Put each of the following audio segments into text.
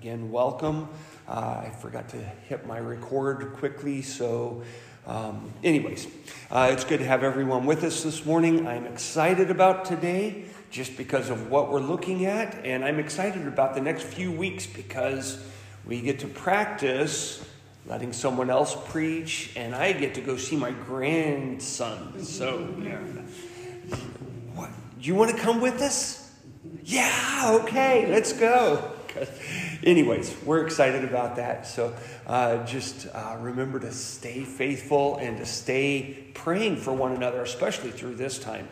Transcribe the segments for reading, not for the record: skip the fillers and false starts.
Again, welcome. I forgot to hit my record quickly, so it's good to have everyone with us this morning. I'm excited about today just because of what we're looking at, and I'm excited about the next few weeks because we get to practice letting someone else preach, and I get to go see my grandson. So, yeah. What? Do you want to come with us? Yeah, okay, let's go. Anyways, we're excited about that. So remember to stay faithful and to stay praying for one another, especially through this time.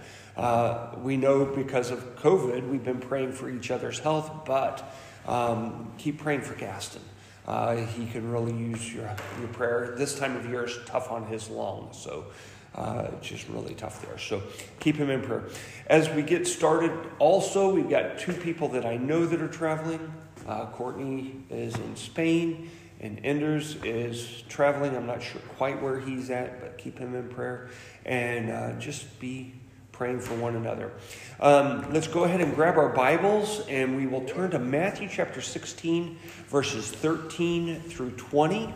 We know because of COVID, we've been praying for each other's health, but keep praying for Gaston. He can really use your prayer. This time of year is tough on his lung, so just really tough there. So keep him in prayer. As we get started, also, we've got two people that I know that are traveling. Courtney is in Spain, and Enders is traveling. I'm not sure quite where he's at, but keep him in prayer. And just be praying for one another. Let's go ahead and grab our Bibles, and we will turn to Matthew chapter 16, verses 13 through 20.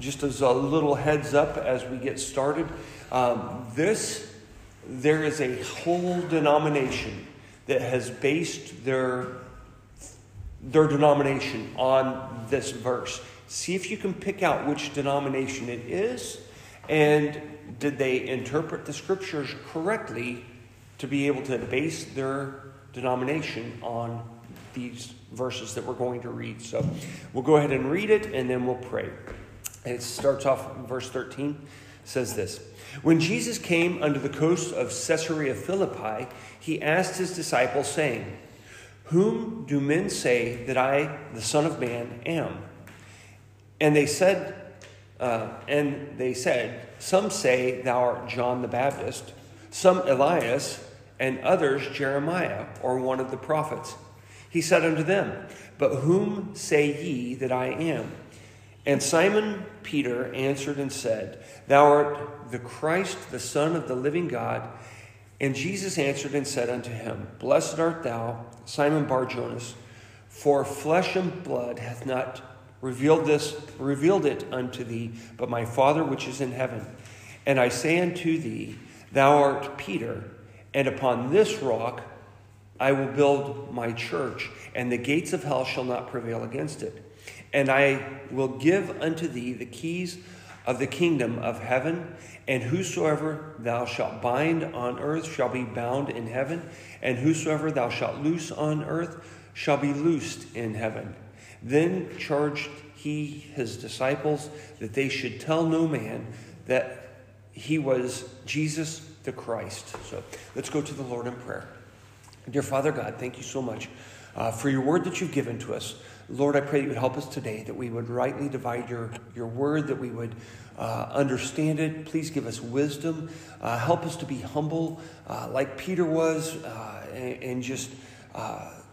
Just as a little heads up as we get started, there is a whole denomination that has based their denomination on this verse. See if you can pick out which denomination it is, and did they interpret the scriptures correctly to be able to base their denomination on these verses that we're going to read. So we'll go ahead and read it, and then we'll pray. It starts off in verse 13. Says this: When Jesus came unto the coast of Caesarea Philippi, he asked his disciples, saying, Whom do men say that I, the Son of Man, am? And they said, Some say thou art John the Baptist, some Elias, and others Jeremiah, or one of the prophets. He said unto them, But whom say ye that I am? And Simon Peter answered and said, Thou art the Christ, the Son of the living God. And Jesus answered and said unto him, Blessed art thou, Simon Bar-Jonas, for flesh and blood hath not revealed it unto thee, but my Father which is in heaven. And I say unto thee, Thou art Peter, and upon this rock I will build my church, and the gates of hell shall not prevail against it. And I will give unto thee the keys of the kingdom of heaven, and whosoever thou shalt bind on earth shall be bound in heaven, and whosoever thou shalt loose on earth shall be loosed in heaven. Then charged he his disciples that they should tell no man that he was Jesus the Christ. So let's go to the Lord in prayer. Dear Father God, thank you so much for your word that you've given to us. Lord, I pray that you would help us today, that we would rightly divide your word, that we would understand it. Please give us wisdom. Help us to be humble like Peter was and just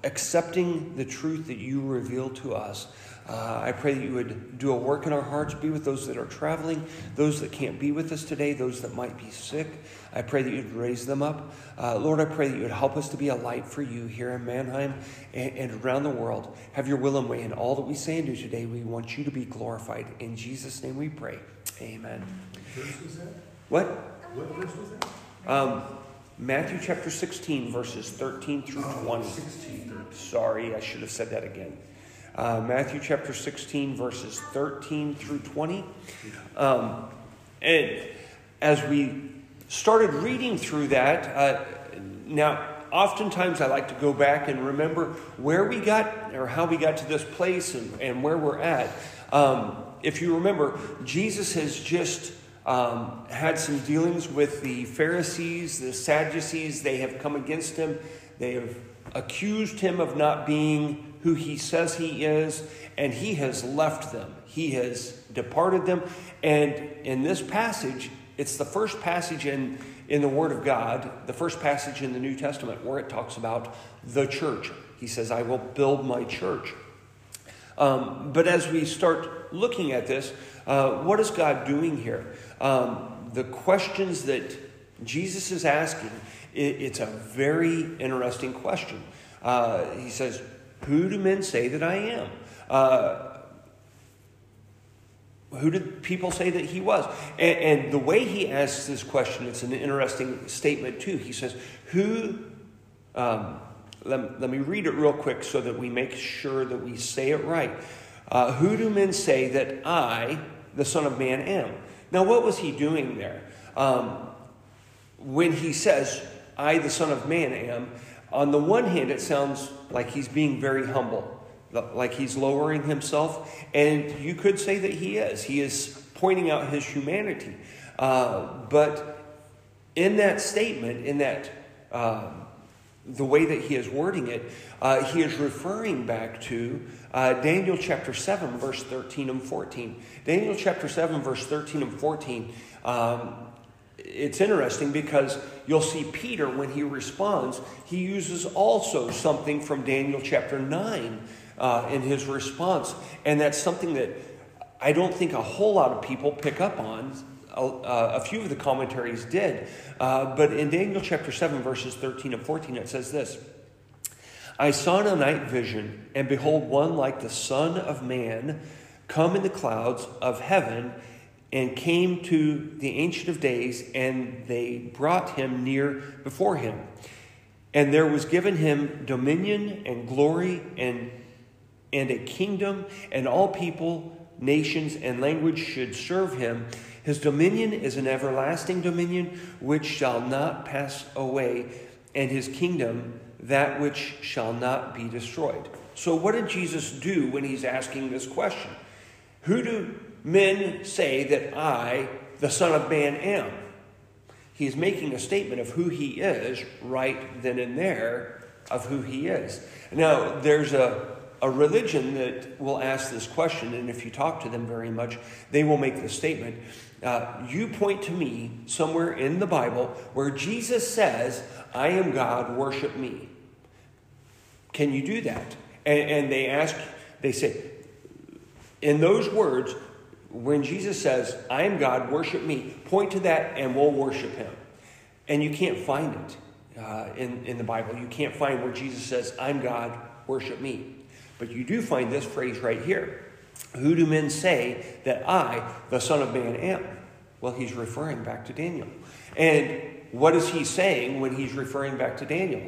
accepting the truth that you reveal to us. I pray that you would do a work in our hearts, be with those that are traveling, those that can't be with us today, those that might be sick. I pray that you'd raise them up. Lord, I pray that you would help us to be a light for you here in Mannheim and around the world. Have your will and way in all that we say and do today. We want you to be glorified. In Jesus' name we pray. Amen. What verse was that? What verse was that? Matthew chapter 16, verses 13 through 20. 16. Sorry, I should have said that again. Matthew chapter 16, verses 13 through 20. And as we started reading through that, now oftentimes I like to go back and remember where we got or how we got to this place and where we're at. If you remember, Jesus has just had some dealings with the Pharisees, the Sadducees. They have come against him. They have accused him of not being who he says he is, and he has left them. He has departed them. And in this passage, it's the first passage in the Word of God, the first passage in the New Testament where it talks about the church. He says, I will build my church. But as we start looking at this, what is God doing here? The questions that Jesus is asking, it's a very interesting question. He says, Who do men say that I am? Who did people say that he was? And the way he asks this question, it's an interesting statement too. He says, let me read it real quick so that we make sure that we say it right. Who do men say that I, the Son of Man, am? Now, what was he doing there? When he says, I, the Son of Man, am, on the one hand, it sounds like he's being very humble, like he's lowering himself, and you could say that he is. He is pointing out his humanity. But in that statement, in that the way that he is wording it, he is referring back to Daniel chapter 7, verse 13 and 14. Daniel chapter 7, verse 13 and 14, it's interesting because you'll see Peter, when he responds, he uses also something from Daniel chapter 9 in his response. And that's something that I don't think a whole lot of people pick up on. A few of the commentaries did. But in Daniel chapter 7, verses 13 and 14, it says this. I saw in a night vision, and behold, one like the Son of Man come in the clouds of heaven, and came to the Ancient of Days, and they brought him near before him. And there was given him dominion and glory and a kingdom, and all people, nations, and language should serve him. His dominion is an everlasting dominion which shall not pass away, and his kingdom that which shall not be destroyed. So what did Jesus do when he's asking this question? Who do men say that I, the Son of Man, am? He is making a statement of who he is right then and there, of who he is. Now, there's a religion that will ask this question, and if you talk to them very much, they will make the statement, you point to me somewhere in the Bible where Jesus says, I am God, worship me. Can you do that? And they say, in those words, when Jesus says, I am God, worship me, point to that and we'll worship him. And you can't find it in the Bible. You can't find where Jesus says, I'm God, worship me. But you do find this phrase right here. Who do men say that I, the Son of Man, am? Well, he's referring back to Daniel. And what is he saying when he's referring back to Daniel?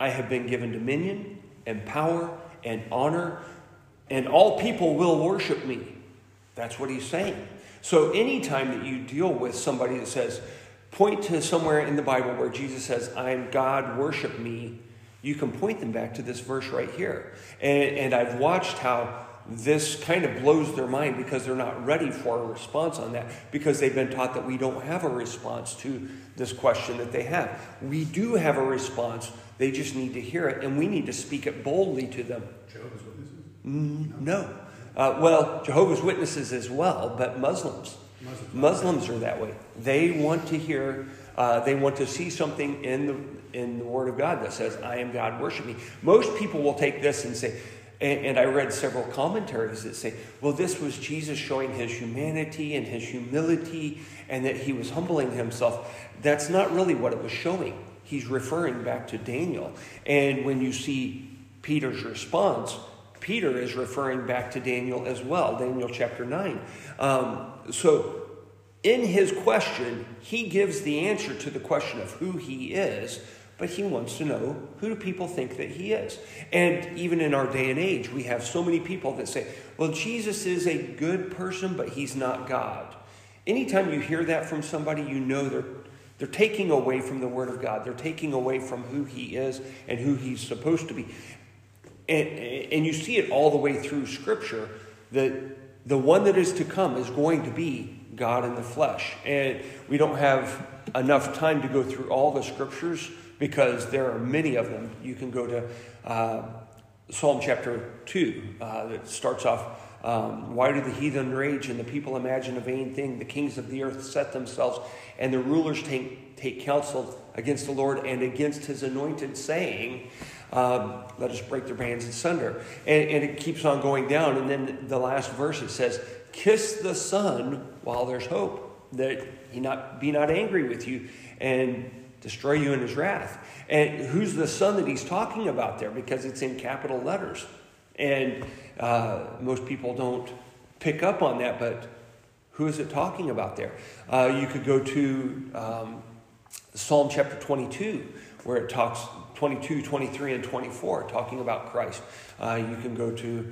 I have been given dominion and power and honor, and all people will worship me. That's what he's saying. So anytime that you deal with somebody that says, point to somewhere in the Bible where Jesus says, I am God, worship me, you can point them back to this verse right here. And I've watched how this kind of blows their mind because they're not ready for a response on that, because they've been taught that we don't have a response to this question that they have. We do have a response. They just need to hear it, and we need to speak it boldly to them. Jehovah's Witnesses? No. Well, Jehovah's Witnesses as well, but Muslims are that way. They want to hear, they want to see something in the Word of God that says, I am God, worship me. Most people will take this and say, and I read several commentaries that say, well, this was Jesus showing his humanity and his humility and that he was humbling himself. That's not really what it was showing. He's referring back to Daniel. And when you see Peter's response, Peter is referring back to Daniel as well, Daniel chapter 9. So in his question, he gives the answer to the question of who he is, but he wants to know, who do people think that he is? And even in our day and age, we have so many people that say, well, Jesus is a good person, but he's not God. Anytime you hear that from somebody, you know they're taking away from the Word of God. They're taking away from who he is and who he's supposed to be. And you see it all the way through Scripture that the one that is to come is going to be God in the flesh. And we don't have enough time to go through all the Scriptures because there are many of them. You can go to Psalm chapter 2 that starts off, why do the heathen rage and the people imagine a vain thing? The kings of the earth set themselves and the rulers take counsel against the Lord and against his anointed, saying, let us break their bands asunder. And it keeps on going down. And then the last verse, it says, kiss the Son while there's hope, that he not angry with you. And destroy you in his wrath. And who's the son that he's talking about there? Because it's in capital letters. And most people don't pick up on that, but who is it talking about there? You could go to Psalm chapter 22, where it talks 22, 23, and 24, talking about Christ. You can go to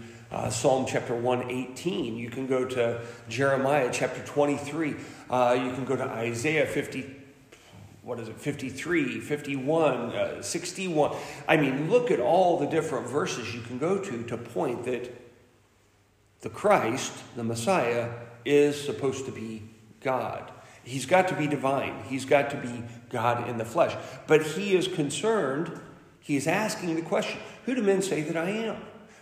Psalm chapter 118. You can go to Jeremiah chapter 23. You can go to Isaiah 53, 51, 61. I mean, look at all the different verses you can go to point that the Christ, the Messiah, is supposed to be God. He's got to be divine. He's got to be God in the flesh. But he is concerned. He is asking the question, who do men say that I am?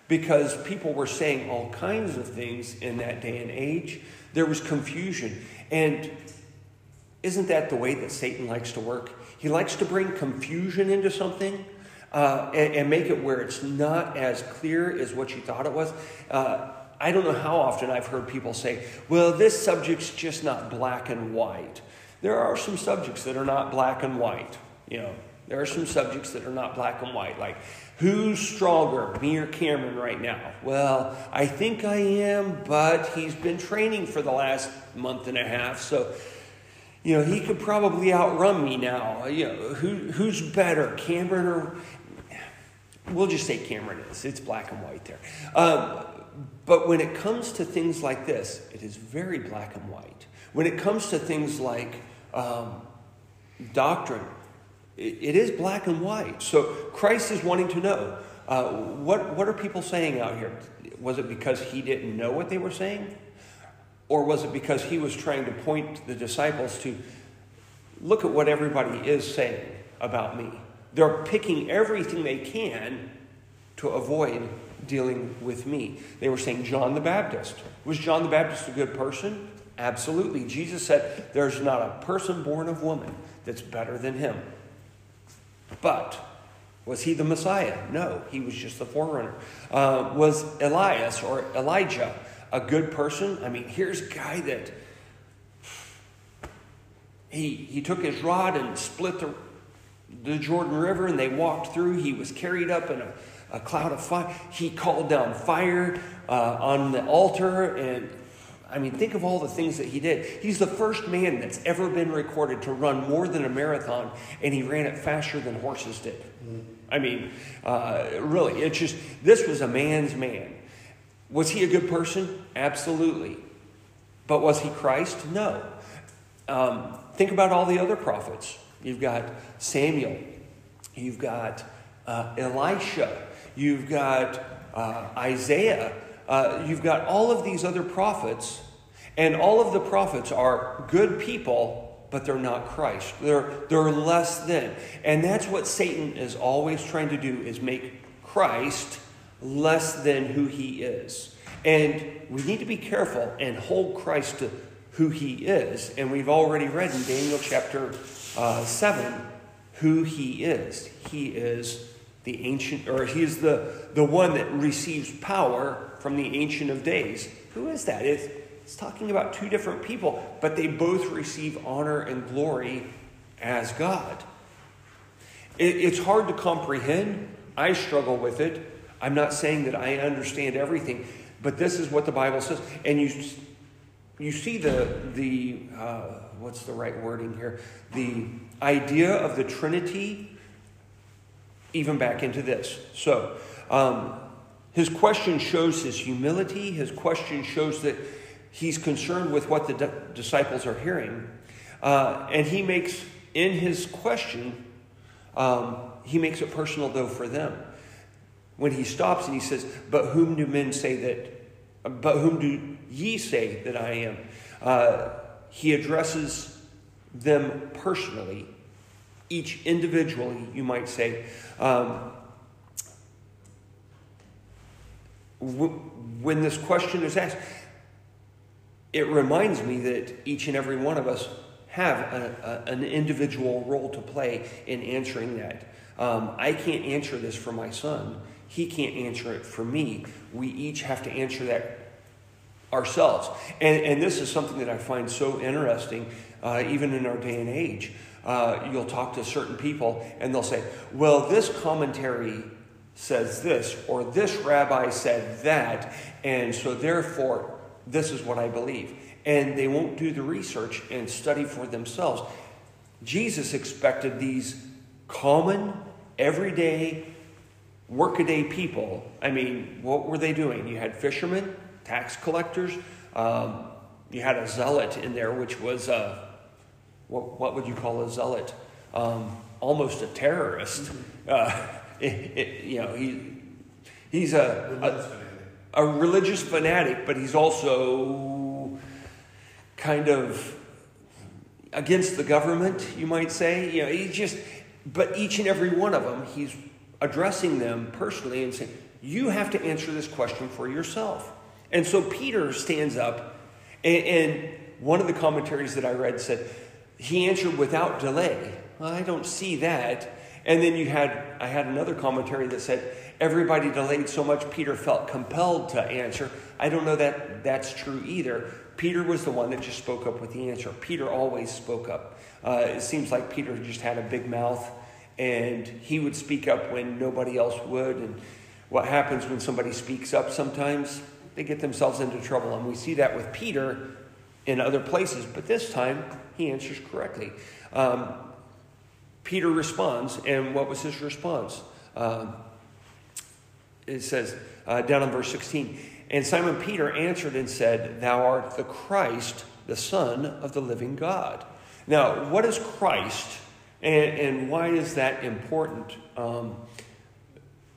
Because people were saying all kinds of things in that day and age. There was confusion. And isn't that the way that Satan likes to work? He likes to bring confusion into something and make it where it's not as clear as what you thought it was. I don't know how often I've heard people say, well, this subject's just not black and white. There are some subjects that are not black and white. You know, there are some subjects that are not black and white. Like, who's stronger, me or Cameron right now? Well, I think I am, but he's been training for the last month and a half. So, you know, he could probably outrun me now. You know, who's better, Cameron or... We'll just say Cameron is. It's black and white there. But when it comes to things like this, it is very black and white. When it comes to things like doctrine, it is black and white. So Christ is wanting to know, what are people saying out here? Was it because he didn't know what they were saying? Or was it because he was trying to point the disciples to, look at what everybody is saying about me. They're picking everything they can to avoid dealing with me. They were saying John the Baptist. Was John the Baptist a good person? Absolutely. Jesus said, there's not a person born of woman that's better than him. But was he the Messiah? No, he was just the forerunner. Was Elias or Elijah a good person? I mean, here's a guy that he took his rod and split the Jordan River and they walked through. He was carried up in a cloud of fire. He called down fire on the altar. And I mean, think of all the things that he did. He's the first man that's ever been recorded to run more than a marathon, and he ran it faster than horses did. I mean, really, it's just, this was a man's man. Was he a good person? Absolutely. But was he Christ? No. Think about all the other prophets. You've got Samuel. You've got Elisha. You've got Isaiah. You've got all of these other prophets, and all of the prophets are good people, but they're not Christ. They're less than. And that's what Satan is always trying to do, is make Christ less than who he is. And we need to be careful and hold Christ to who he is. And we've already read in Daniel chapter 7 who he is. He is the ancient, or he is the one that receives power from the Ancient of Days. Who is that? It's talking about two different people, but they both receive honor and glory as God. It's hard to comprehend. I struggle with it. I'm not saying that I understand everything, but this is what the Bible says. And you see the what's the right wording here? The idea of the Trinity even back into this. So his question shows his humility. His question shows that he's concerned with what the disciples are hearing. And he makes, in his question, he makes it personal, though, for them. When he stops and he says, but whom do ye say that I am? He addresses them personally. Each individually, you might say. When this question is asked, it reminds me that each and every one of us have an individual role to play in answering that. I can't answer this for my son. He can't answer it for me. We each have to answer that ourselves. And this is something that I find so interesting, even in our day and age. you'll talk to certain people and they'll say, well, this commentary says this, or this rabbi said that, and so therefore this is what I believe. And they won't do the research and study for themselves. Jesus expected these common, everyday, workaday people. I mean, what were they doing? You had fishermen, tax collectors. You had a zealot in there, which was what would you call a zealot? Almost a terrorist. He's a religious fanatic, but he's also kind of against the government, you might say. You know, he just. But each and every one of them, he's addressing them personally and saying, "You have to answer this question for yourself." And so Peter stands up, and one of the commentaries that I read said, he answered without delay. Well, I don't see that. And then I had another commentary that said, everybody delayed so much Peter felt compelled to answer. I don't know that that's true either. Peter was the one that just spoke up with the answer. Peter always spoke up. It seems like Peter just had a big mouth, and he would speak up when nobody else would. And what happens when somebody speaks up sometimes? They get themselves into trouble, and we see that with Peter in other places. But this time, he answers correctly. Peter responds, and what was his response? It says, down in verse 16, "And Simon Peter answered and said, Thou art the Christ, the Son of the living God." Now, what is Christ, and why is that important?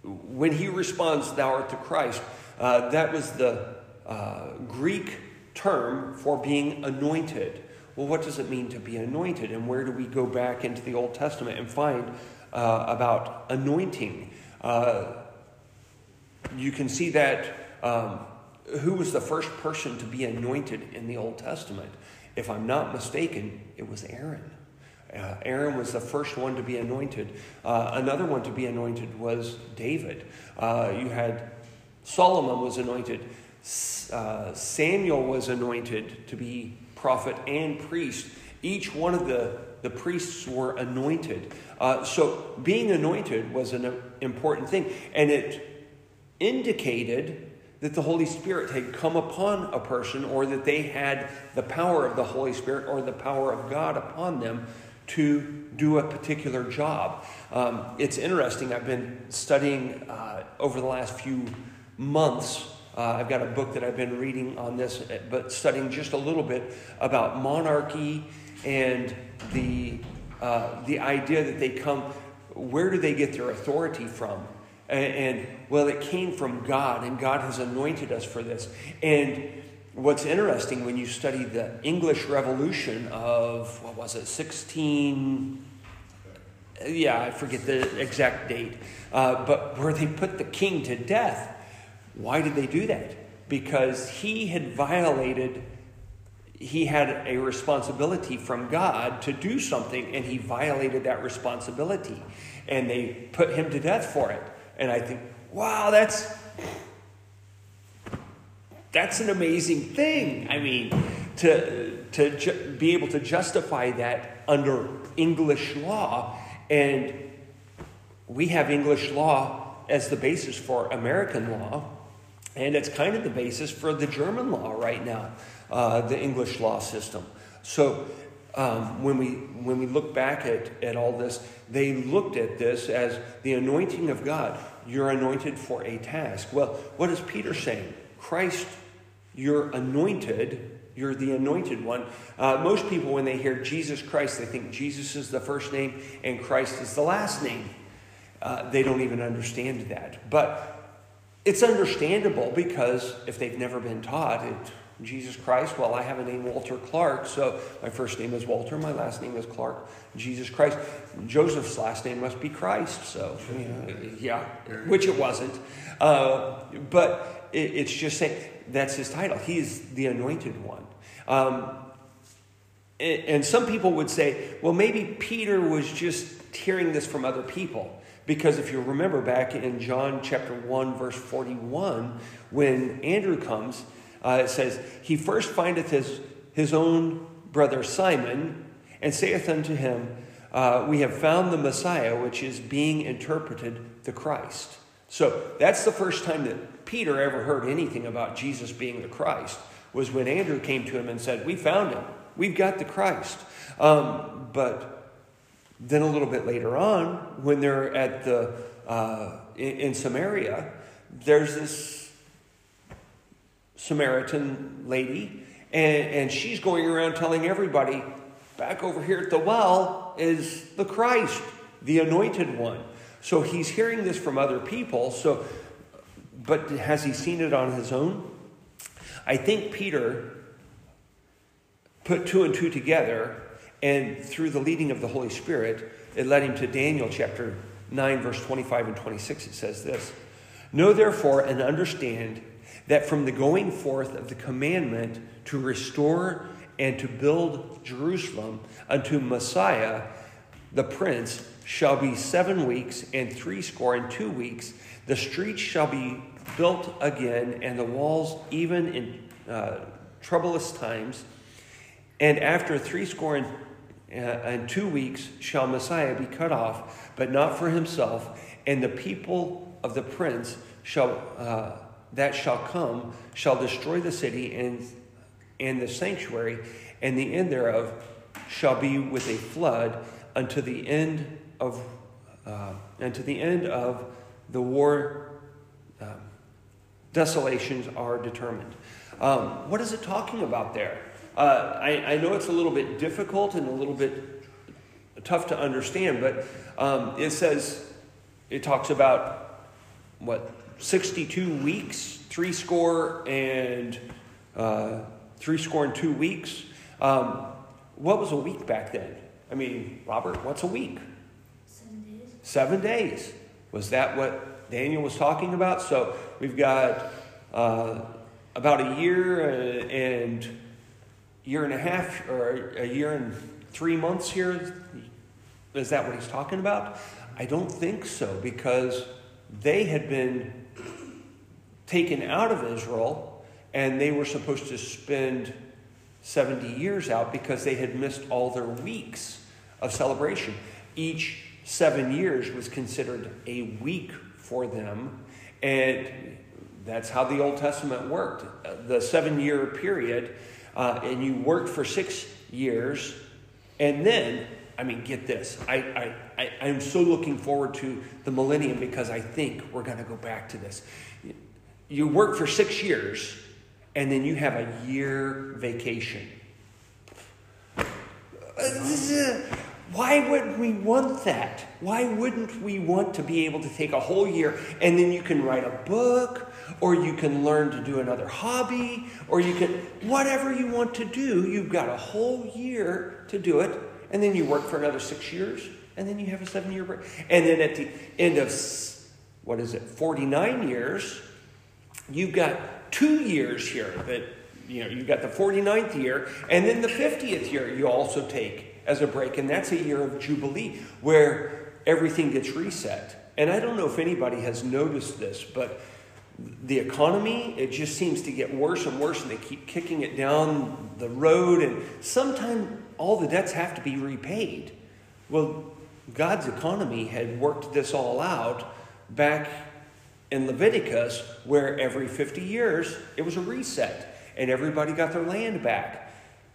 When he responds, "Thou art the Christ," that was the Greek term for being anointed. Well, what does it mean to be anointed? And where do we go back into the Old Testament and find about anointing? You can see that who was the first person to be anointed in the Old Testament? If I'm not mistaken, it was Aaron. Aaron was the first one to be anointed. Another one to be anointed was David. You had Solomon was anointed. Samuel was anointed to be prophet and priest. Each one of the priests were anointed. So being anointed was an important thing. And it indicated that the Holy Spirit had come upon a person, or that they had the power of the Holy Spirit or the power of God upon them to do a particular job. It's interesting. I've been studying over the last few months. I've got a book that I've been reading on this, but studying just a little bit about monarchy and the idea that they come, where do they get their authority from? And well, it came from God, and God has anointed us for this. And what's interesting when you study the English Revolution of, 16... Yeah, I forget the exact date. But where they put the king to death. Why did they do that? Because he had violated, he had a responsibility from God to do something, and he violated that responsibility. And they put him to death for it. And I think, wow, that's an amazing thing. I mean, to be able to justify that under English law. And we have English law as the basis for American law, and it's kind of the basis for the German law right now, the English law system. So when we look back at all this, they looked at this as the anointing of God. You're anointed for a task. Well, what is Peter saying? Christ, you're anointed. You're the anointed one. Most people, when they hear Jesus Christ, they think Jesus is the first name and Christ is the last name. They don't even understand that. But it's understandable, because if they've never been taught it, Jesus Christ, well, I have a name, Walter Clark, so my first name is Walter, my last name is Clark. Jesus Christ. Joseph's last name must be Christ, so, which it wasn't. But it's just saying that's his title. He is the anointed one. And some people would say, well, maybe Peter was just hearing this from other people. Because if you remember back in John chapter 1, verse 41, when Andrew comes, it says, "He first findeth his own brother Simon, and saith unto him, we have found the Messiah, which is being interpreted the Christ. So that's the first time that Peter ever heard anything about Jesus being the Christ, was when Andrew came to him and said, we found him. We've got the Christ. But then a little bit later on, when they're at the in Samaria, there's this Samaritan lady, and she's going around telling everybody, back over here at the well is the Christ, the anointed one. So he's hearing this from other people. So, but has he seen it on his own? I think Peter put two and two together, and through the leading of the Holy Spirit, it led him to Daniel chapter 9, verse 25 and 26. It says this: "Know therefore and understand that from the going forth of the commandment to restore and to build Jerusalem unto Messiah, the Prince, shall be 7 weeks and 62 weeks. The streets shall be built again, and the walls even in troublous times. And after 62 weeks shall Messiah be cut off, but not for himself. And the people of the Prince shall that shall come shall destroy the city and the sanctuary, and the end thereof shall be with a flood unto the end of the war. Desolations are determined." What is it talking about there? I know it's a little bit difficult and a little bit tough to understand, but it talks about what, 62 weeks, 62 weeks. What was a week back then? I mean, Robert, what's a week? 7 days. 7 days. Was that what Daniel was talking about? So we've got about a year and a half, or a year and 3 months here. Is that what he's talking about? I don't think so, because they had been taken out of Israel, and they were supposed to spend 70 years out because they had missed all their weeks of celebration. Each 7 years was considered a week for them, and that's how the Old Testament worked. The 7-year period, and you worked for 6 years, and then, I mean, get this. I'm so looking forward to the millennium, because I think we're going to go back to this. You work for 6 years, and then you have a year vacation. Why would we want that? Why wouldn't we want to be able to take a whole year, and then you can write a book, or you can learn to do another hobby, or you can, whatever you want to do, you've got a whole year to do it, and then you work for another 6 years, and then you have a 7-year break. And then at the end of, 49 years, you've got 2 years here that, you know, you've got the 49th year, and then the 50th year you also take as a break. And that's a year of Jubilee where everything gets reset. And I don't know if anybody has noticed this, but the economy, it just seems to get worse and worse, and they keep kicking it down the road. And sometimes all the debts have to be repaid. Well, God's economy had worked this all out back in Leviticus, where every 50 years, it was a reset, and everybody got their land back.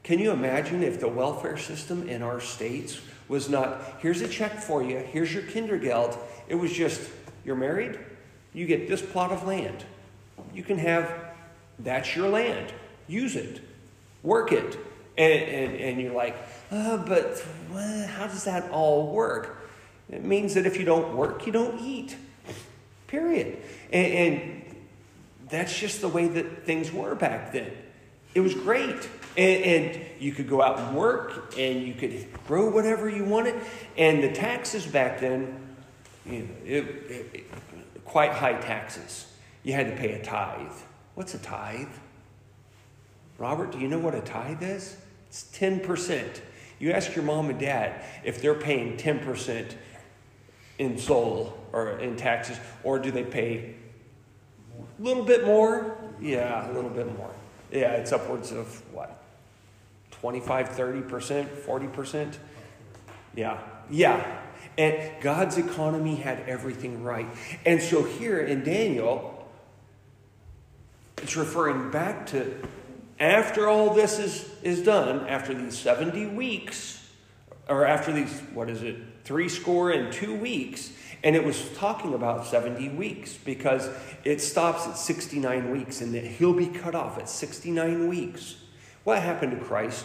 Can you imagine if the welfare system in our states was not, here's a check for you, here's your Kindergeld. It was just, you're married, you get this plot of land. You can have, that's your land. Use it. Work it. And you're like, but how does that all work? It means that if you don't work, you don't eat. Period. And that's just the way that things were back then. It was great. And you could go out and work, and you could grow whatever you wanted. And the taxes back then, you know, quite high taxes. You had to pay a tithe. What's a tithe? Robert, do you know what a tithe is? It's 10%. You ask your mom and dad if they're paying 10% in soul or in taxes, or do they pay a little bit more? Yeah, a little bit more. Yeah, it's upwards of what? 25%, 30%, 40%? Yeah, Yeah. And God's economy had everything right. And so here in Daniel, it's referring back to after all this is done, after these 70 weeks, or after these, 72 weeks, and it was talking about 70 weeks because it stops at 69 weeks and that he'll be cut off at 69 weeks. What happened to Christ?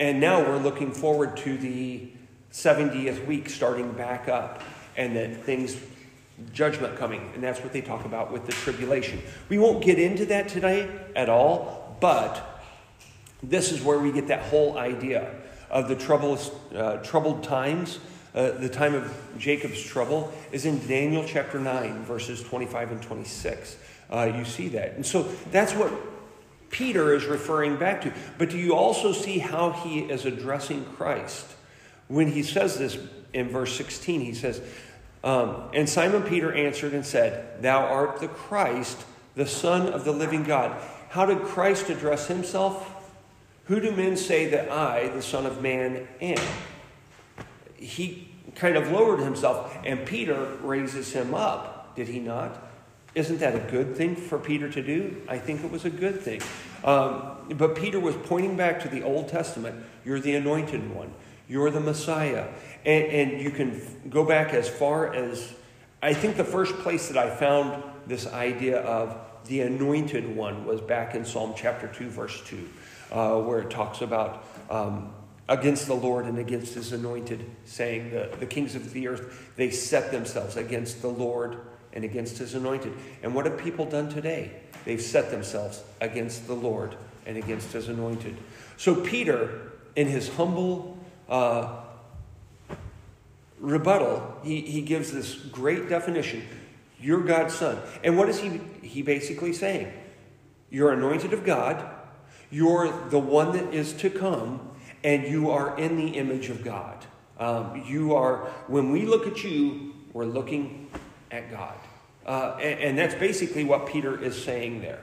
And now we're looking forward to the 70th week starting back up and that things, judgment coming. And that's what they talk about with the tribulation. We won't get into that tonight at all, but this is where we get that whole idea of the troubled times. The time of Jacob's trouble is in Daniel chapter 9, verses 25 and 26. You see that. And so that's what Peter is referring back to. But do you also see how he is addressing Christ? When he says this in verse 16, he says, and Simon Peter answered and said, "Thou art the Christ, the Son of the living God." How did Christ address himself? Who do men say that I, the Son of Man, am? He kind of lowered himself, and Peter raises him up, did he not? Isn't that a good thing for Peter to do? I think it was a good thing. But Peter was pointing back to the Old Testament. You're the anointed one. You're the Messiah. And you can go back as far as, I think the first place that I found this idea of the anointed one was back in Psalm chapter 2, verse 2, where it talks about against the Lord and against his anointed, saying the kings of the earth, they set themselves against the Lord and against his anointed. And what have people done today? They've set themselves against the Lord and against his anointed. So Peter, in his humble rebuttal, he gives this great definition. You're God's son. And what is he basically saying? You're anointed of God. You're the one that is to come. And you are in the image of God. You are, when we look at you, we're looking at God. And that's basically what Peter is saying there.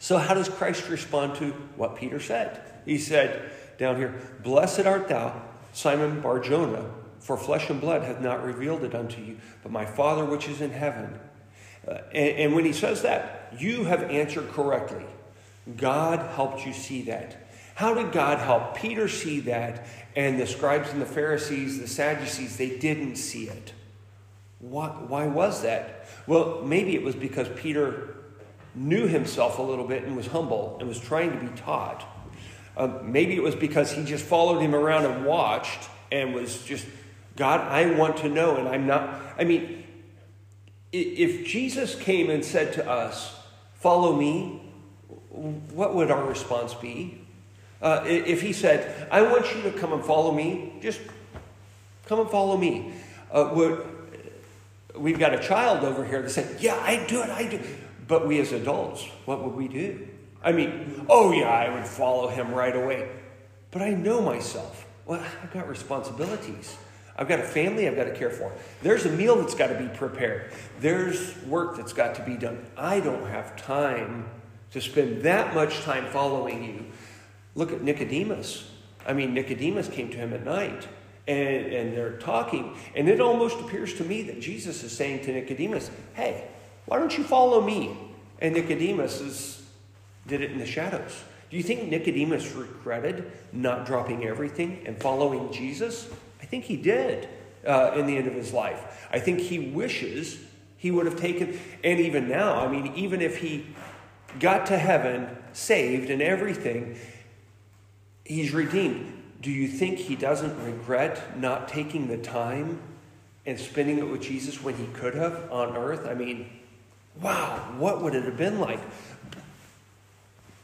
So how does Christ respond to what Peter said? He said, down here, "Blessed art thou, Simon Bar-Jonas, for flesh and blood hath not revealed it unto you, but my Father which is in heaven." And when he says that, you have answered correctly. God helped you see that. How did God help Peter see that? And the scribes and the Pharisees, the Sadducees, they didn't see it. Why was that? Well, maybe it was because Peter knew himself a little bit and was humble and was trying to be taught. Maybe it was because he just followed him around and watched and was just, God, I want to know. And I'm not, I mean, if Jesus came and said to us, follow me, what would our response be? If he said, I want you to come and follow me, just come and follow me. We've got a child over here that said, yeah, I do it. But we as adults, what would we do? I mean, oh yeah, I would follow him right away. But I know myself. Well, I've got responsibilities. I've got a family I've got to care for. There's a meal that's got to be prepared. There's work that's got to be done. I don't have time to spend that much time following you. Look at Nicodemus. I mean, Nicodemus came to him at night. And they're talking. And it almost appears to me that Jesus is saying to Nicodemus, hey, why don't you follow me? And Nicodemus did it in the shadows. Do you think Nicodemus regretted not dropping everything and following Jesus? I think he did in the end of his life. I think he wishes he would have taken, and even now, I mean, even if he got to heaven, saved and everything, he's redeemed. Do you think he doesn't regret not taking the time and spending it with Jesus when he could have on earth? I mean, wow, what would it have been like?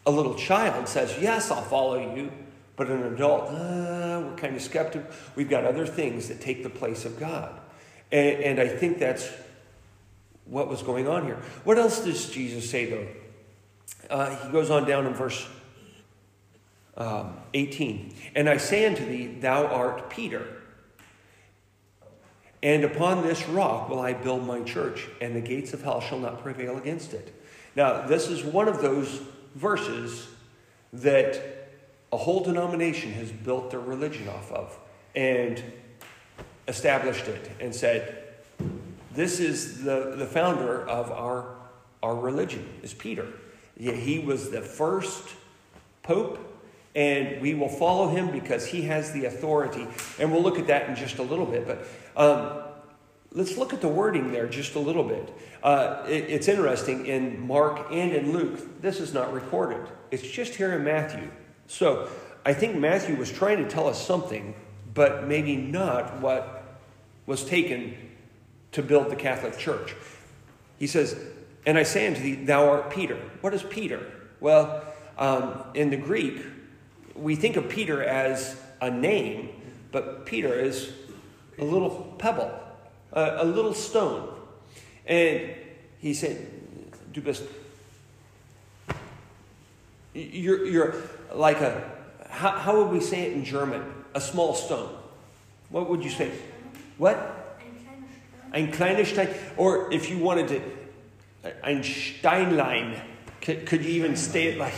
A little child says, yes, I'll follow you. But an adult, we're kind of skeptical. We've got other things that take the place of God. And I think that's what was going on here. What else does Jesus say, though? He goes on down in verse 18. "And I say unto thee, thou art Peter. And upon this rock will I build my church, and the gates of hell shall not prevail against it." Now, this is one of those verses that a whole denomination has built their religion off of. and established it and said, this is the founder of our religion, is Peter. He was the first pope, and we will follow him because he has the authority. And we'll look at that in just a little bit. But let's look at the wording there just a little bit. It's interesting, in Mark and in Luke, this is not recorded. It's just here in Matthew. So I think Matthew was trying to tell us something, but maybe not what was taken to build the Catholic Church. He says, and I say unto thee, thou art Peter. What is Peter? Well, in the Greek, we think of Peter as a name, but Peter is a little pebble, a little stone. And he said, du bist, you're like a, how would we say it in German? A small stone. What would you say? What? Ein kleiner Stein. Or if you wanted to, ein Steinlein. Could you even say it like,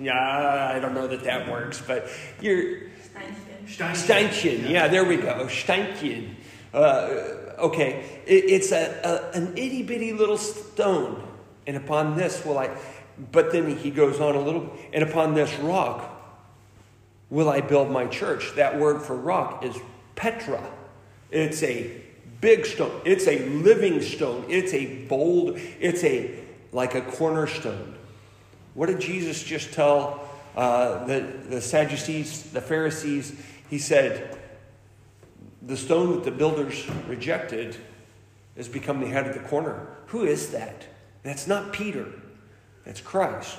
yeah, I don't know that works, but you're... Steinchen. Yeah, there we go. Steinchen. Okay. It's an itty-bitty little stone. And upon this will I... But then he goes on a little... And upon this rock will I build my church. That word for rock is Petra. It's a big stone. It's a living stone. It's a bold... It's a... like a cornerstone. What did Jesus just tell the Sadducees, the Pharisees? He said, the stone that the builders rejected has become the head of the corner. Who is that? That's not Peter. That's Christ.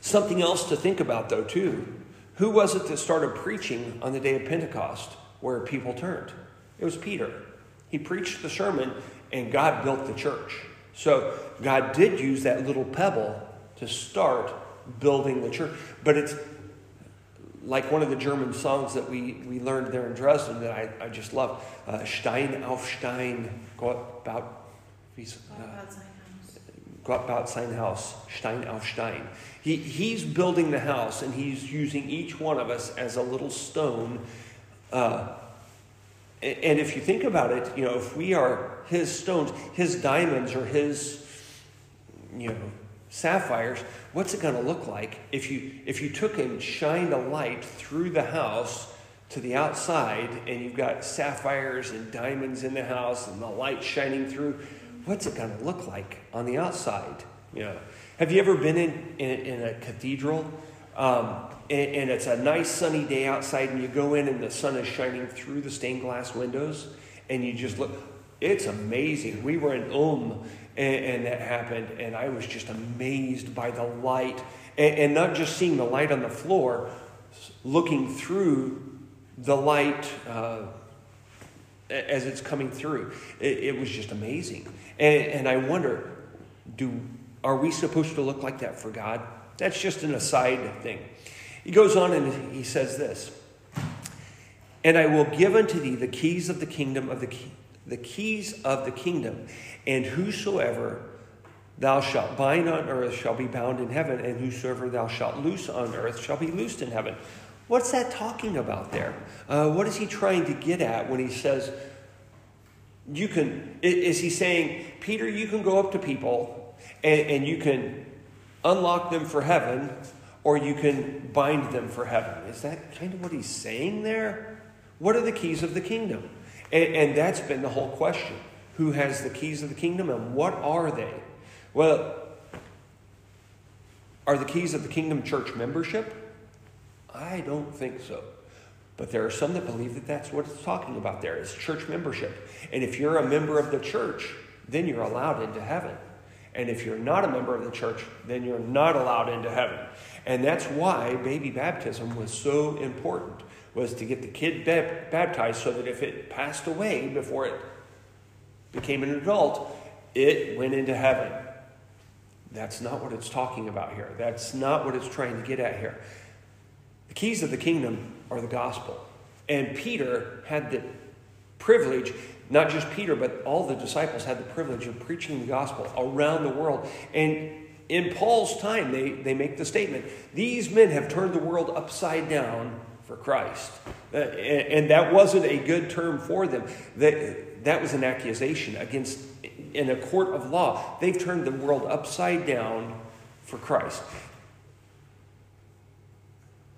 Something else to think about, though, too. Who was it that started preaching on the day of Pentecost where people turned? It was Peter. He preached the sermon, and God built the church. So God did use that little pebble to start building the church. But it's like one of the German songs that we learned there in Dresden that I just love. Stein auf Stein, Gott baut sein Haus. Stein auf Stein. He's building the house, and he's using each one of us as a little stone. And if you think about it, you know, if we are his stones, his diamonds, or his, you know, sapphires, what's it going to look like if you took and shined a light through the house to the outside, and you've got sapphires and diamonds in the house and the light shining through? What's it going to look like on the outside? You know, have you ever been in a cathedral? And it's a nice sunny day outside, and you go in and the sun is shining through the stained glass windows, and you just look. It's amazing. We were in Ulm, and that happened, and I was just amazed by the light. And not just seeing the light on the floor, looking through the light as it's coming through. It was just amazing. And I wonder, are we supposed to look like that for God? That's just an aside thing. He goes on and he says this, and I will give unto thee the keys of the kingdom of the keys of the kingdom, and whosoever thou shalt bind on earth shall be bound in heaven, and whosoever thou shalt loose on earth shall be loosed in heaven. What's that talking about there? What is he trying to get at when he says, you can, is he saying, Peter, you can go up to people and you can unlock them for heaven, or you can bind them for heaven? Is that kind of what he's saying there? What are the keys of the kingdom? And that's been the whole question. Who has the keys of the kingdom, and what are they? Well, are the keys of the kingdom church membership? I don't think so. But there are some that believe that that's what it's talking about there, is church membership. And if you're a member of the church, then you're allowed into heaven. And if you're not a member of the church, then you're not allowed into heaven. And that's why baby baptism was so important, was to get the kid baptized so that if it passed away before it became an adult, it went into heaven. That's not what it's talking about here. That's not what it's trying to get at here. The keys of the kingdom are the gospel. And Peter had the privilege... Not just Peter, but all the disciples had the privilege of preaching the gospel around the world. And in Paul's time, they make the statement, these men have turned the world upside down for Christ. And that wasn't a good term for them. That was an accusation against, in a court of law. They've turned the world upside down for Christ.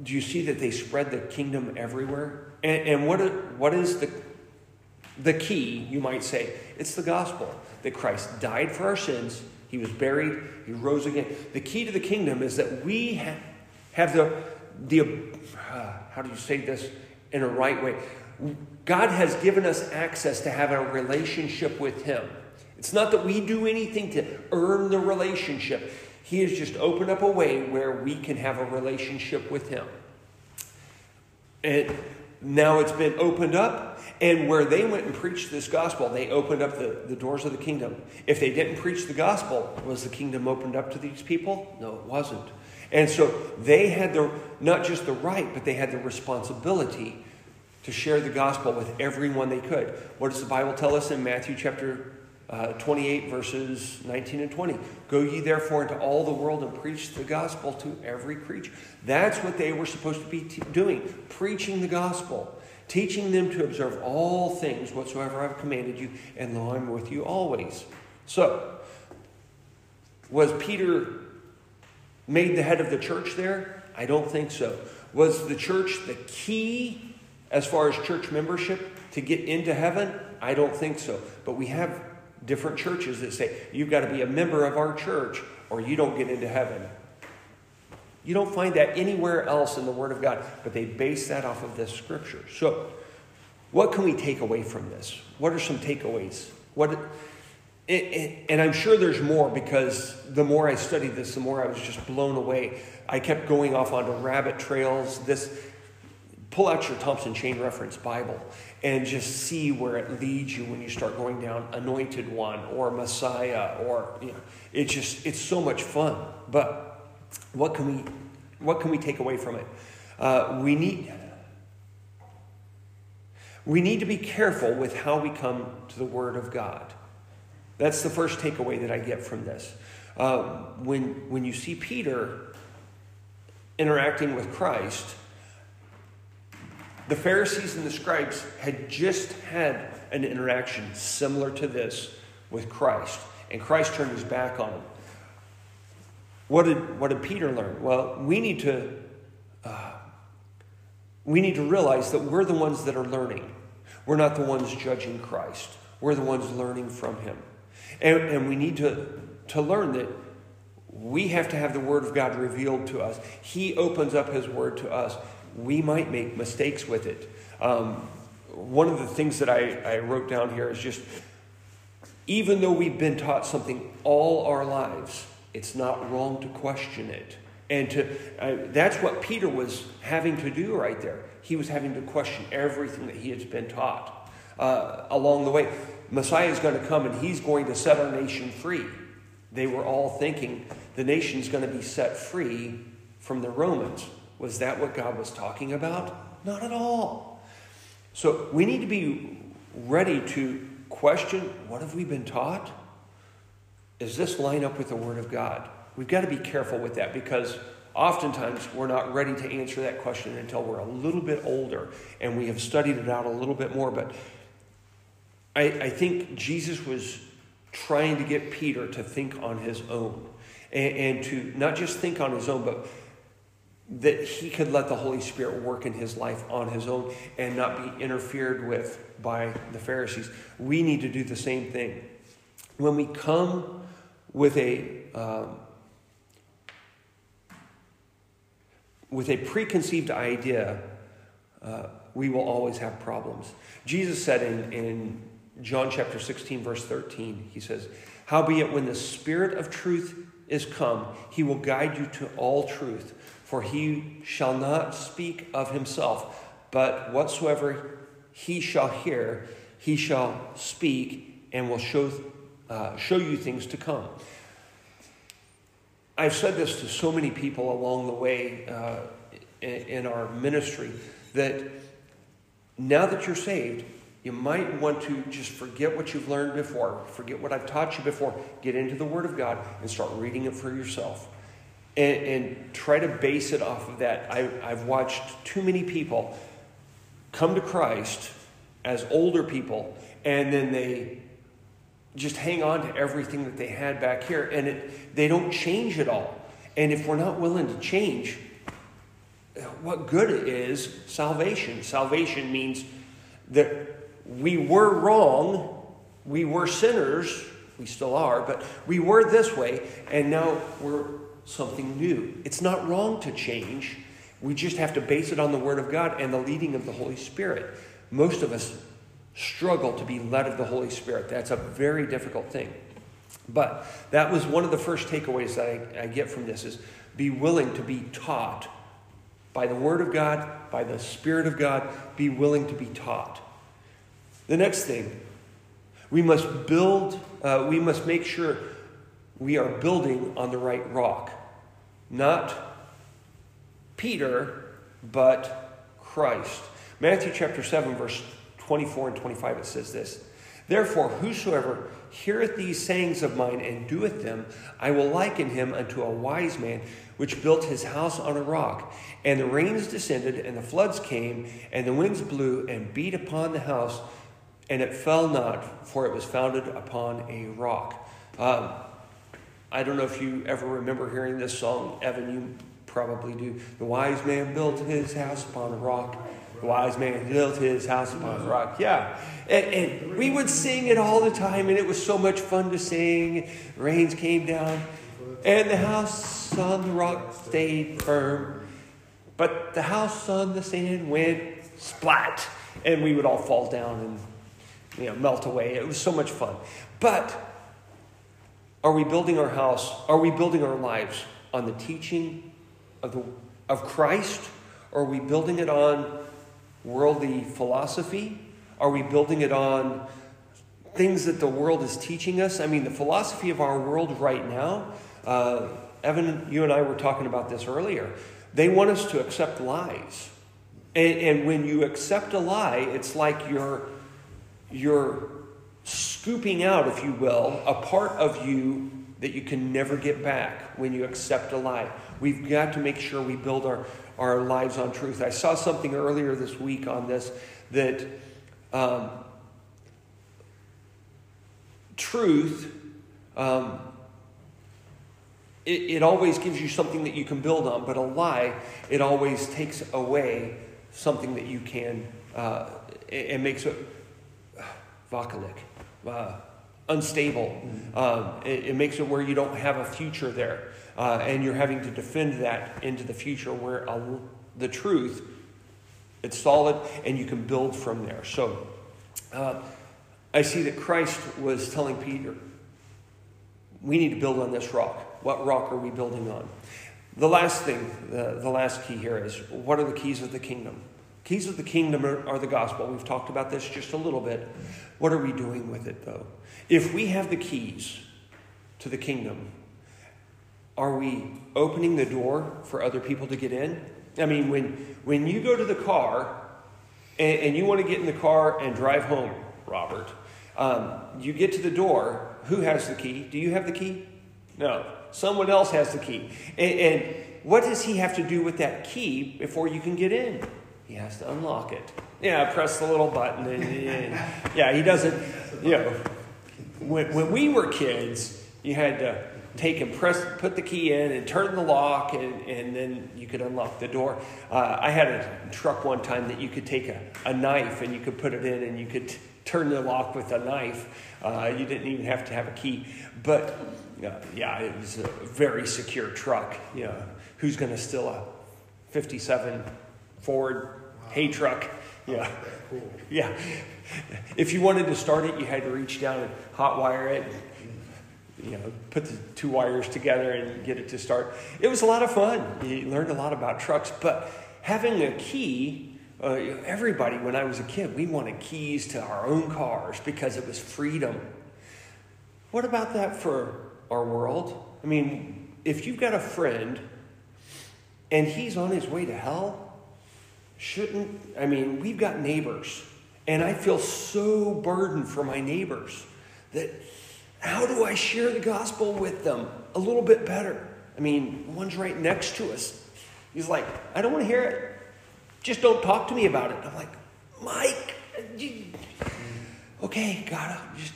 Do you see that they spread the kingdom everywhere? And what is the key, you might say? It's the gospel, that Christ died for our sins. He was buried. He rose again. The key to the kingdom is that we have how do you say this in a right way? God has given us access to have a relationship with him. It's not that we do anything to earn the relationship. He has just opened up a way where we can have a relationship with him. And now it's been opened up. And where they went and preached this gospel, they opened up the doors of the kingdom. If they didn't preach the gospel, was the kingdom opened up to these people? No, it wasn't. And so they had not just the right, but they had the responsibility to share the gospel with everyone they could. What does the Bible tell us in Matthew chapter 28 verses 19 and 20. Go ye therefore into all the world and preach the gospel to every creature. That's what they were supposed to be doing. Preaching the gospel. Teaching them to observe all things whatsoever I've commanded you. And lo, I'm with you always. So, was Peter made the head of the church there? I don't think so. Was the church the key as far as church membership to get into heaven? I don't think so. But we have different churches that say, you've got to be a member of our church or you don't get into heaven. You don't find that anywhere else in the Word of God, but they base that off of this scripture. So what can we take away from this? What are some takeaways? And I'm sure there's more, because the more I studied this, the more I was just blown away. I kept going off onto rabbit trails. Pull out your Thompson Chain Reference Bible and just see where it leads you when you start going down Anointed One or Messiah, or it's so much fun. But what can we take away from it? We need to be careful with how we come to the Word of God. That's the first takeaway that I get from this. When you see Peter interacting with Christ, the Pharisees and the scribes had just had an interaction similar to this with Christ, and Christ turned his back on them. What did Peter learn? Well, we need to realize that we're the ones that are learning. We're not the ones judging Christ. We're the ones learning from him, and we need to learn that we have to have the Word of God revealed to us. He opens up his Word to us. We might make mistakes with it. One of the things that I wrote down here is just, even though we've been taught something all our lives, it's not wrong to question it. And that's what Peter was having to do right there. He was having to question everything that he had been taught along the way. Messiah is going to come and he's going to set our nation free. They were all thinking the nation's going to be set free from the Romans. Was that what God was talking about? Not at all. So we need to be ready to question, what have we been taught? Does this line up with the Word of God? We've got to be careful with that, because oftentimes we're not ready to answer that question until we're a little bit older and we have studied it out a little bit more. But I think Jesus was trying to get Peter to think on his own, and to not just think on his own, but that he could let the Holy Spirit work in his life on his own and not be interfered with by the Pharisees. We need to do the same thing. When we come with a preconceived idea, we will always have problems. Jesus said in John chapter 16, verse 13, he says, "Howbeit when the Spirit of truth is come, he will guide you to all truth. For he shall not speak of himself, but whatsoever he shall hear, he shall speak, and will show you things to come." I've said this to so many people along the way in our ministry, that now that you're saved, you might want to just forget what you've learned before, forget what I've taught you before, get into the Word of God and start reading it for yourself. and try to base it off of that. I've watched too many people come to Christ as older people, and then they just hang on to everything that they had back here, and they don't change at all. And if we're not willing to change, what good is salvation? Salvation means that we were wrong, we were sinners, we still are, but we were this way, and now we're something new. It's not wrong to change. We just have to base it on the Word of God and the leading of the Holy Spirit. Most of us struggle to be led of the Holy Spirit. That's a very difficult thing. But that was one of the first takeaways that I get from this, is be willing to be taught by the Word of God, by the Spirit of God. Be willing to be taught. The next thing, we must make sure we are building on the right rock. Not Peter, but Christ. Matthew chapter 7, verse 24 and 25, it says this: "Therefore, whosoever heareth these sayings of mine and doeth them, I will liken him unto a wise man, which built his house on a rock. And the rains descended, and the floods came, and the winds blew, and beat upon the house, and it fell not, for it was founded upon a rock." I don't know if you ever remember hearing this song. Evan, you probably do. The wise man built his house upon a rock. The wise man built his house upon a rock. Yeah. And we would sing it all the time, and it was so much fun to sing. Rains came down, and the house on the rock stayed firm. But the house on the sand went splat, and we would all fall down and melt away. It was so much fun. But are we building our house? Are we building our lives on the teaching of Christ? Or are we building it on worldly philosophy? Are we building it on things that the world is teaching us? I mean, the philosophy of our world right now, Evan, you and I were talking about this earlier. They want us to accept lies. And when you accept a lie, it's like you're scooping out, if you will, a part of you that you can never get back when you accept a lie. We've got to make sure we build our lives on truth. I saw something earlier this week on this, that truth, it always gives you something that you can build on, but a lie, it always takes away something that you can, and makes it vocalic, unstable. It makes it where you don't have a future there. And you're having to defend that into the future, where the truth, it's solid, and you can build from there. So I see that Christ was telling Peter, we need to build on this rock. What rock are we building on? The last thing, the last key here is, what are the keys of the kingdom? Keys of the kingdom are the gospel. We've talked about this just a little bit. What are we doing with it, though? If we have the keys to the kingdom, are we opening the door for other people to get in? I mean, when you go to the car and you want to get in the car and drive home, Robert, you get to the door. Who has the key? Do you have the key? No. Someone else has the key. And what does he have to do with that key before you can get in? He has to unlock it. Yeah, press the little button. And he doesn't. When we were kids, you had to take and put the key in and turn the lock, and then you could unlock the door. I had a truck one time that you could take a knife and you could put it in, and you could turn the lock with a knife. You didn't even have to have a key. But it was a very secure truck. Who's going to steal a 57 Ford hay truck? Yeah. Cool. Yeah. If you wanted to start it, you had to reach down and hot wire it. Put the two wires together and get it to start. It was a lot of fun. You learned a lot about trucks. But having a key, everybody, when I was a kid, we wanted keys to our own cars because it was freedom. What about that for our world? I mean, if you've got a friend and he's on his way to hell, we've got neighbors. And I feel so burdened for my neighbors that, how do I share the gospel with them a little bit better? I mean, one's right next to us. He's like, I don't want to hear it. Just don't talk to me about it. I'm like, Mike, okay, God, just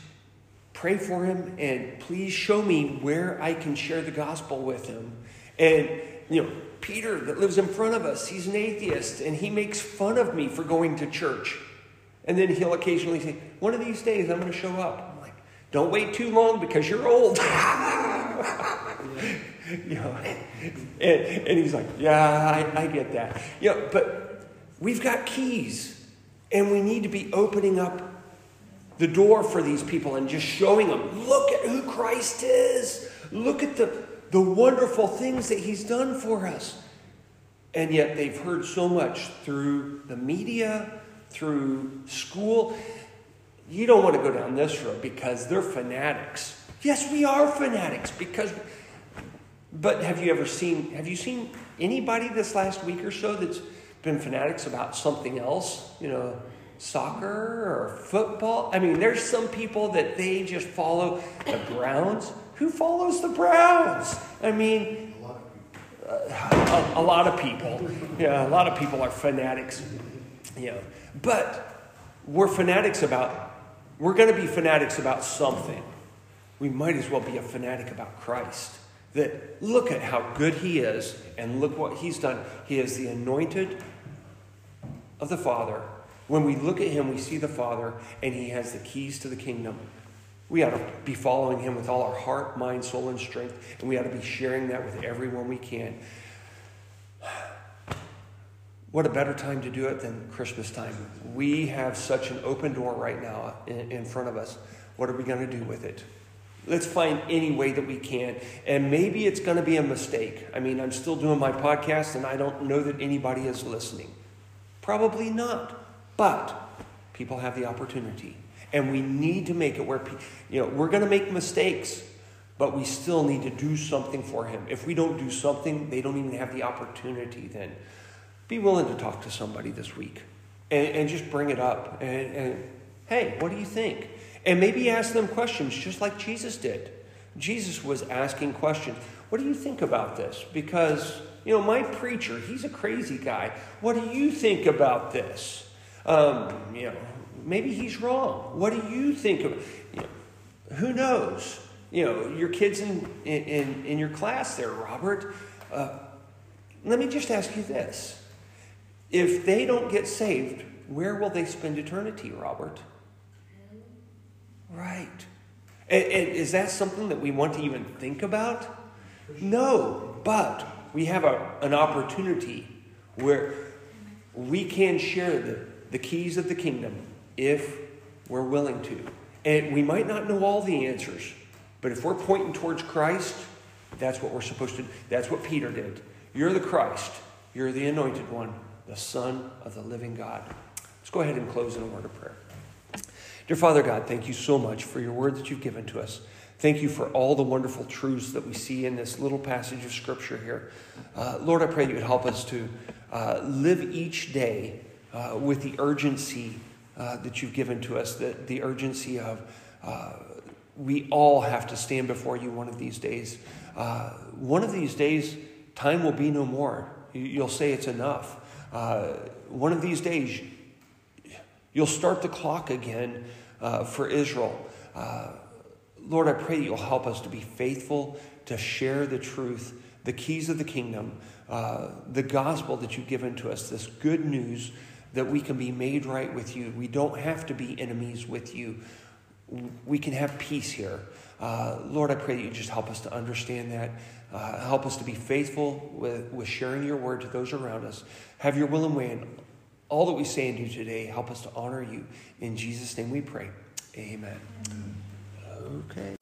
pray for him and please show me where I can share the gospel with him. And, you know, Peter that lives in front of us, he's an atheist and he makes fun of me for going to church. And then he'll occasionally say, one of these days I'm going to show up. I'm like, don't wait too long because you're old. You know, and he's like, yeah, I get that. You know, but we've got keys and we need to be opening up the door for these people and just showing them, look at who Christ is. Look at the wonderful things that he's done for us. And yet they've heard so much through the media, through school. You don't want to go down this road because they're fanatics. Yes, we are fanatics because... But have you seen anybody this last week or so that's been fanatics about something else? You know, soccer or football? I mean, there's some people that they just follow the Browns. Who follows the Browns? I mean, a lot of people. Yeah, a lot of people are fanatics. You know, but we're going to be fanatics about something. We might as well be a fanatic about Christ. That look at how good he is and look what he's done. He is the anointed of the Father. When we look at him, we see the Father and he has the keys to the kingdom. We ought to be following him with all our heart, mind, soul, and strength. And we ought to be sharing that with everyone we can. What a better time to do it than Christmas time. We have such an open door right now in front of us. What are we going to do with it? Let's find any way that we can. And maybe it's going to be a mistake. I mean, I'm still doing my podcast and I don't know that anybody is listening. Probably not. But people have the opportunity. And we need to make it where, you know, we're going to make mistakes, but we still need to do something for him. If we don't do something, they don't even have the opportunity then. Be willing to talk to somebody this week and just bring it up. And hey, what do you think? And maybe ask them questions just like Jesus did. Jesus was asking questions. What do you think about this? Because, you know, my preacher, he's a crazy guy. What do you think about this? You know, maybe he's wrong. What do you think of? You know, who knows? You know, your kids in your class there, Robert. Let me just ask you this. If they don't get saved, where will they spend eternity, Robert? Right. And is that something that we want to even think about? No, but we have an opportunity where we can share the keys of the kingdom if we're willing to. And we might not know all the answers, but if we're pointing towards Christ, that's what we're supposed to do. That's what Peter did. You're the Christ. You're the anointed one, the Son of the living God. Let's go ahead and close in a word of prayer. Dear Father God, thank you so much for your word that you've given to us. Thank you for all the wonderful truths that we see in this little passage of Scripture here. Lord, I pray you would help us to live each day with the urgency that you've given to us, the urgency of we all have to stand before you one of these days. One of these days, time will be no more. You'll say it's enough. One of these days, you'll start the clock again for Israel. Lord, I pray you'll help us to be faithful, to share the truth, the keys of the kingdom, the gospel that you've given to us, this good news that we can be made right with you. We don't have to be enemies with you. We can have peace here. Lord, I pray that you just help us to understand that. Help us to be faithful with sharing your word to those around us. Have your will and way in all that we say and do today, help us to honor you. In Jesus' name we pray. Amen. Okay.